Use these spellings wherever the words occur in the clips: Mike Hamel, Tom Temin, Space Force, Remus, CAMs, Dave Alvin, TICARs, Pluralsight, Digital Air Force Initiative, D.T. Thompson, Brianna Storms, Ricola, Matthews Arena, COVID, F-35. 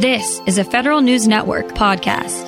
This is a Federal News Network podcast.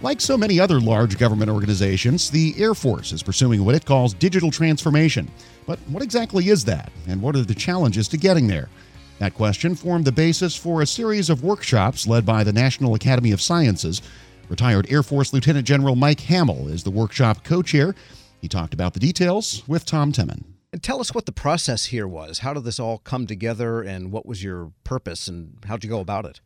Like so many other large government organizations, the Air Force is pursuing what it calls digital transformation. But what exactly is that, and what are the challenges to getting there? That question formed the basis for a series of workshops led by the National Academy of Sciences. Retired Air Force Lieutenant General Mike Hamel is the workshop co-chair. He talked about the details with Tom Temin. And tell us what the process here was. How did this all come together, and what was your purpose, and how'd you go about it?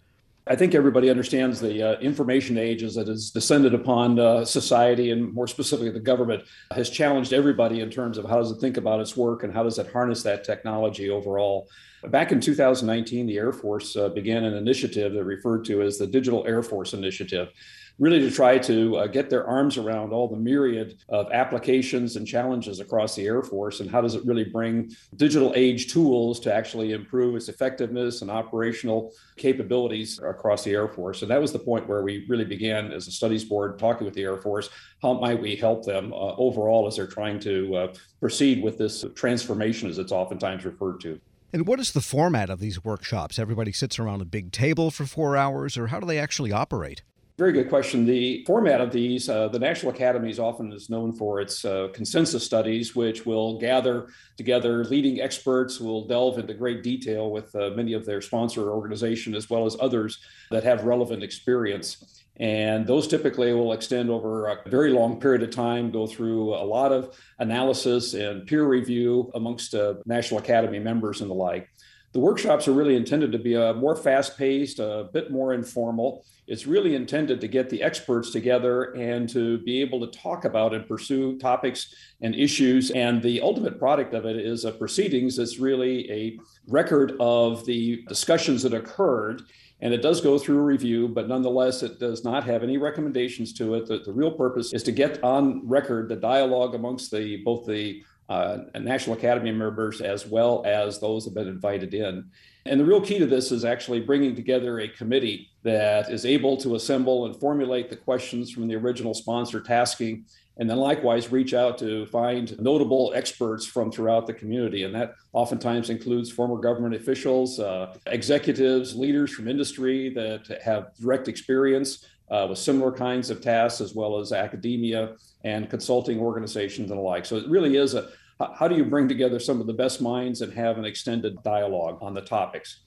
I think everybody understands the information age as it has descended upon society, and more specifically the government has challenged everybody in terms of how does it think about its work and how does it harness that technology overall. Back in 2019, the Air Force began an initiative that referred to as the Digital Air Force Initiative, really to try to get their arms around all the myriad of applications and challenges across the Air Force, and how does it really bring digital age tools to actually improve its effectiveness and operational capabilities across the Air Force. And that was the point where we really began as a studies board talking with the Air Force, how might we help them overall as they're trying to proceed with this transformation as it's oftentimes referred to. And what is the format of these workshops? Everybody sits around a big table for 4 hours, or how do they actually operate? Very good question. The format of these, the National Academy is often known for its consensus studies, which will gather together leading experts who will delve into great detail with many of their sponsor organization, as well as others that have relevant experience. And those typically will extend over a very long period of time, go through a lot of analysis and peer review amongst National Academy members and the like. The workshops are really intended to be a more fast-paced, a bit more informal. It's really intended to get the experts together and to be able to talk about and pursue topics and issues. And the ultimate product of it is a proceedings that's really a record of the discussions that occurred. And it does go through a review, but nonetheless, it does not have any recommendations to it. The real purpose is to get on record the dialogue amongst both the National Academy members, as well as those that have been invited in. And the real key to this is actually bringing together a committee that is able to assemble and formulate the questions from the original sponsor tasking, and then likewise reach out to find notable experts from throughout the community. And that oftentimes includes former government officials, executives, leaders from industry that have direct experience with similar kinds of tasks, as well as academia and consulting organizations and the like. So it really is how do you bring together some of the best minds and have an extended dialogue on the topics?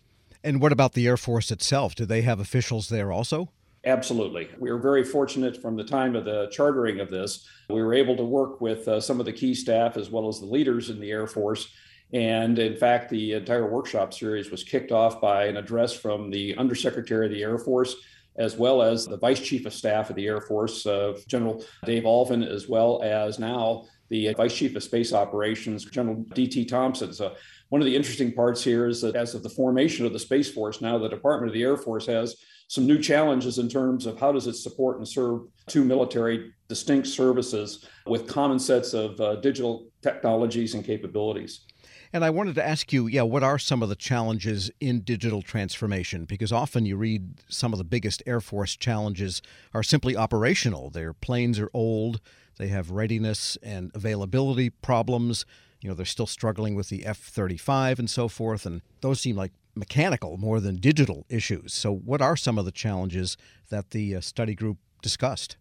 And what about the Air Force itself? Do they have officials there also? Absolutely. We were very fortunate from the time of the chartering of this. We were able to work with some of the key staff as well as the leaders in the Air Force. And in fact, the entire workshop series was kicked off by an address from the Undersecretary of the Air Force, as well as the Vice Chief of Staff of the Air Force, General Dave Alvin, as well as now the Vice Chief of Space Operations, General D.T. Thompson. So one of the interesting parts here is that as of the formation of the Space Force, now the Department of the Air Force has some new challenges in terms of how does it support and serve two military distinct services with common sets of digital technologies and capabilities. And I wanted to ask you, what are some of the challenges in digital transformation? Because often you read some of the biggest Air Force challenges are simply operational. Their planes are old. They have readiness and availability problems. They're still struggling with the F-35 and so forth. And those seem like mechanical more than digital issues. So what are some of the challenges that the study group discussed?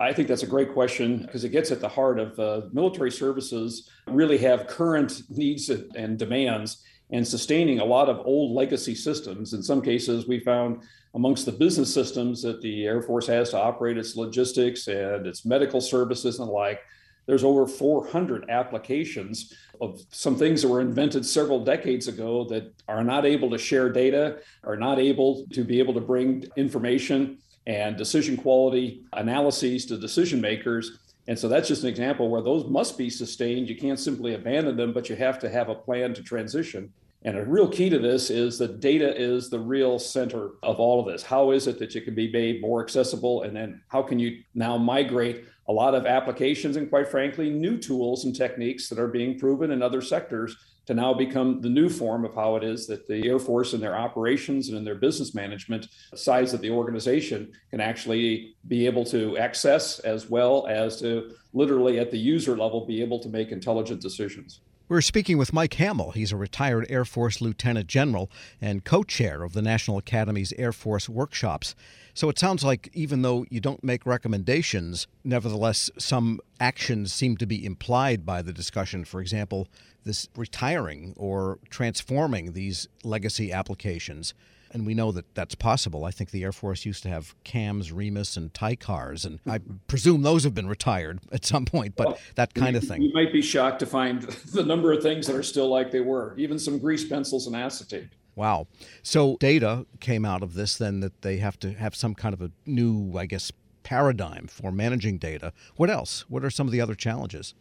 I think that's a great question because it gets at the heart of military services really have current needs and demands and sustaining a lot of old legacy systems. In some cases, we found amongst the business systems that the Air Force has to operate its logistics and its medical services and the like, there's over 400 applications of some things that were invented several decades ago that are not able to share data, are not able to be able to bring information and decision quality analyses to decision makers. And so that's just an example where those must be sustained. You can't simply abandon them, but you have to have a plan to transition. And a real key to this is that data is the real center of all of this. How is it that you can be made more accessible? And then how can you now migrate a lot of applications and, quite frankly, new tools and techniques that are being proven in other sectors to now become the new form of how it is that the Air Force and their operations and in their business management sides of the organization can actually be able to access, as well as to literally at the user level be able to make intelligent decisions. We're speaking with Mike Hamel. He's a retired Air Force Lieutenant General and co-chair of the National Academy's Air Force Workshops. So it sounds like even though you don't make recommendations, nevertheless, some actions seem to be implied by the discussion. For example, this retiring or transforming these legacy applications. And we know that that's possible. I think the Air Force used to have CAMs, Remus, and TICARs, and I presume those have been retired at some point, but well, that kind of thing. You might be shocked to find the number of things that are still like they were, even some grease pencils and acetate. Wow. So data came out of this then that they have to have some kind of a new, I guess, paradigm for managing data. What else? What are some of the other challenges?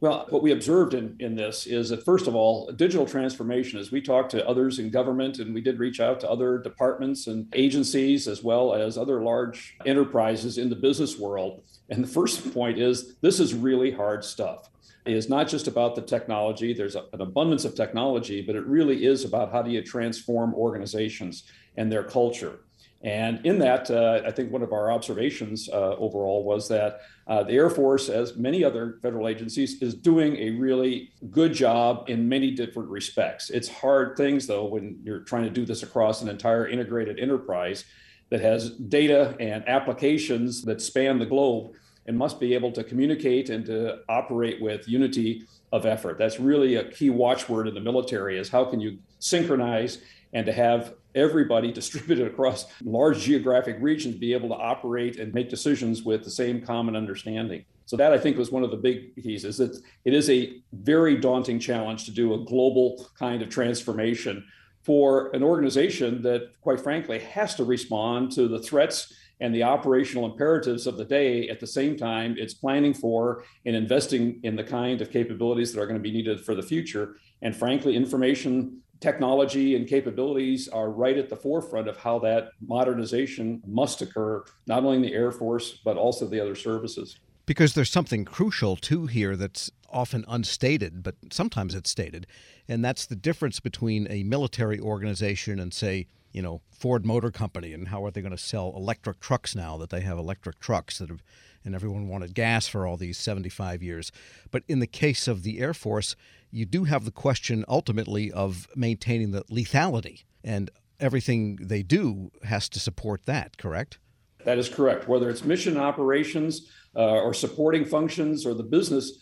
Well, what we observed in this is that, first of all, digital transformation, as we talked to others in government, and we did reach out to other departments and agencies, as well as other large enterprises in the business world. And the first point is, this is really hard stuff. It is not just about the technology. There's an abundance of technology, but it really is about how do you transform organizations and their culture. And in that, I think one of our observations overall was that the Air Force, as many other federal agencies, is doing a really good job in many different respects. It's hard things, though, when you're trying to do this across an entire integrated enterprise that has data and applications that span the globe and must be able to communicate and to operate with unity of effort. That's really a key watchword in the military, is how can you synchronize and to have everybody distributed across large geographic regions be able to operate and make decisions with the same common understanding. So that, I think, was one of the big keys, is that it is a very daunting challenge to do a global kind of transformation for an organization that, quite frankly, has to respond to the threats and the operational imperatives of the day. At the same time, it's planning for and investing in the kind of capabilities that are going to be needed for the future. And frankly, information technology and capabilities are right at the forefront of how that modernization must occur, not only in the Air Force, but also the other services. Because there's something crucial, too, here that's often unstated, but sometimes it's stated, and that's the difference between a military organization and, say, you know, Ford Motor Company, and how are they going to sell electric trucks now that they have electric trucks that have, and everyone wanted gas for all these 75 years. But in the case of the Air Force, you do have the question ultimately of maintaining the lethality, and everything they do has to support that, correct? That is correct. Whether it's mission operations or supporting functions or the business,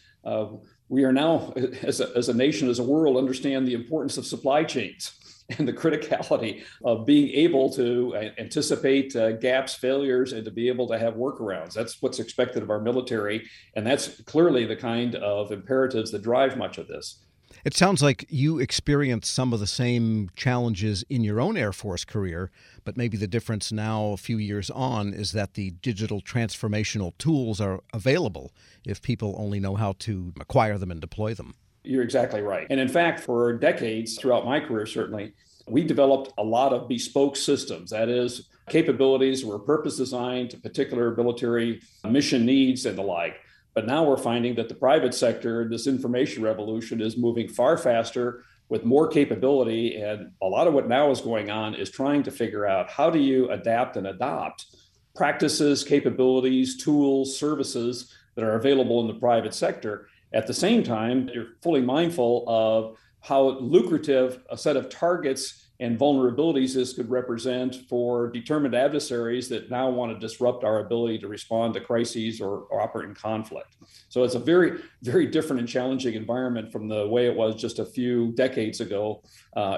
we are now, as a nation, as a world, understand the importance of supply chains and the criticality of being able to anticipate gaps, failures, and to be able to have workarounds. That's what's expected of our military, and that's clearly the kind of imperatives that drive much of this. It sounds like you experienced some of the same challenges in your own Air Force career, but maybe the difference now, a few years on, is that the digital transformational tools are available if people only know how to acquire them and deploy them. You're exactly right. And in fact, for decades throughout my career, certainly, we developed a lot of bespoke systems. That is, capabilities were purpose designed to particular military mission needs and the like. But now we're finding that the private sector, this information revolution, is moving far faster with more capability. And a lot of what now is going on is trying to figure out, how do you adapt and adopt practices, capabilities, tools, services that are available in the private sector? At the same time, you're fully mindful of how lucrative a set of targets and vulnerabilities this could represent for determined adversaries that now want to disrupt our ability to respond to crises or operate in conflict. So it's a very, very different and challenging environment from the way it was just a few decades ago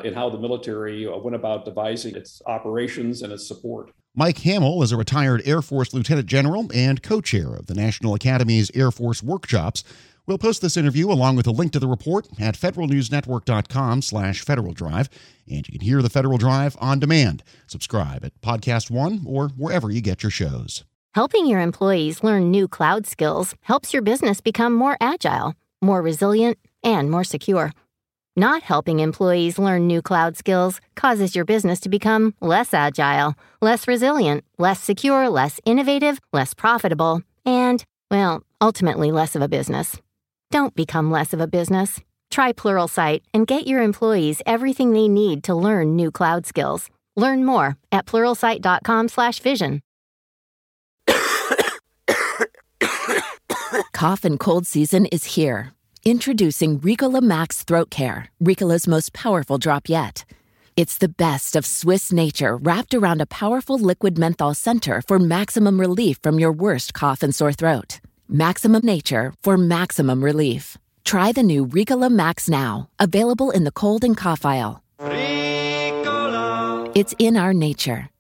in how the military went about devising its operations and its support. Mike Hamel is a retired Air Force Lieutenant General and co-chair of the National Academy's Air Force Workshops. We'll post this interview along with a link to the report at federalnewsnetwork.com/Federal Drive, and you can hear the Federal Drive on demand. Subscribe at Podcast One or wherever you get your shows. Helping your employees learn new cloud skills helps your business become more agile, more resilient, and more secure. Not helping employees learn new cloud skills causes your business to become less agile, less resilient, less secure, less innovative, less profitable, and, well, ultimately less of a business. Don't become less of a business. Try Pluralsight and get your employees everything they need to learn new cloud skills. Learn more at pluralsight.com/vision. Cough and cold season is here. Introducing Ricola Max Throat Care, Ricola's most powerful drop yet. It's the best of Swiss nature wrapped around a powerful liquid menthol center for maximum relief from your worst cough and sore throat. Maximum nature for maximum relief. Try the new Ricola Max now, available in the cold and cough aisle. Ricola. It's in our nature.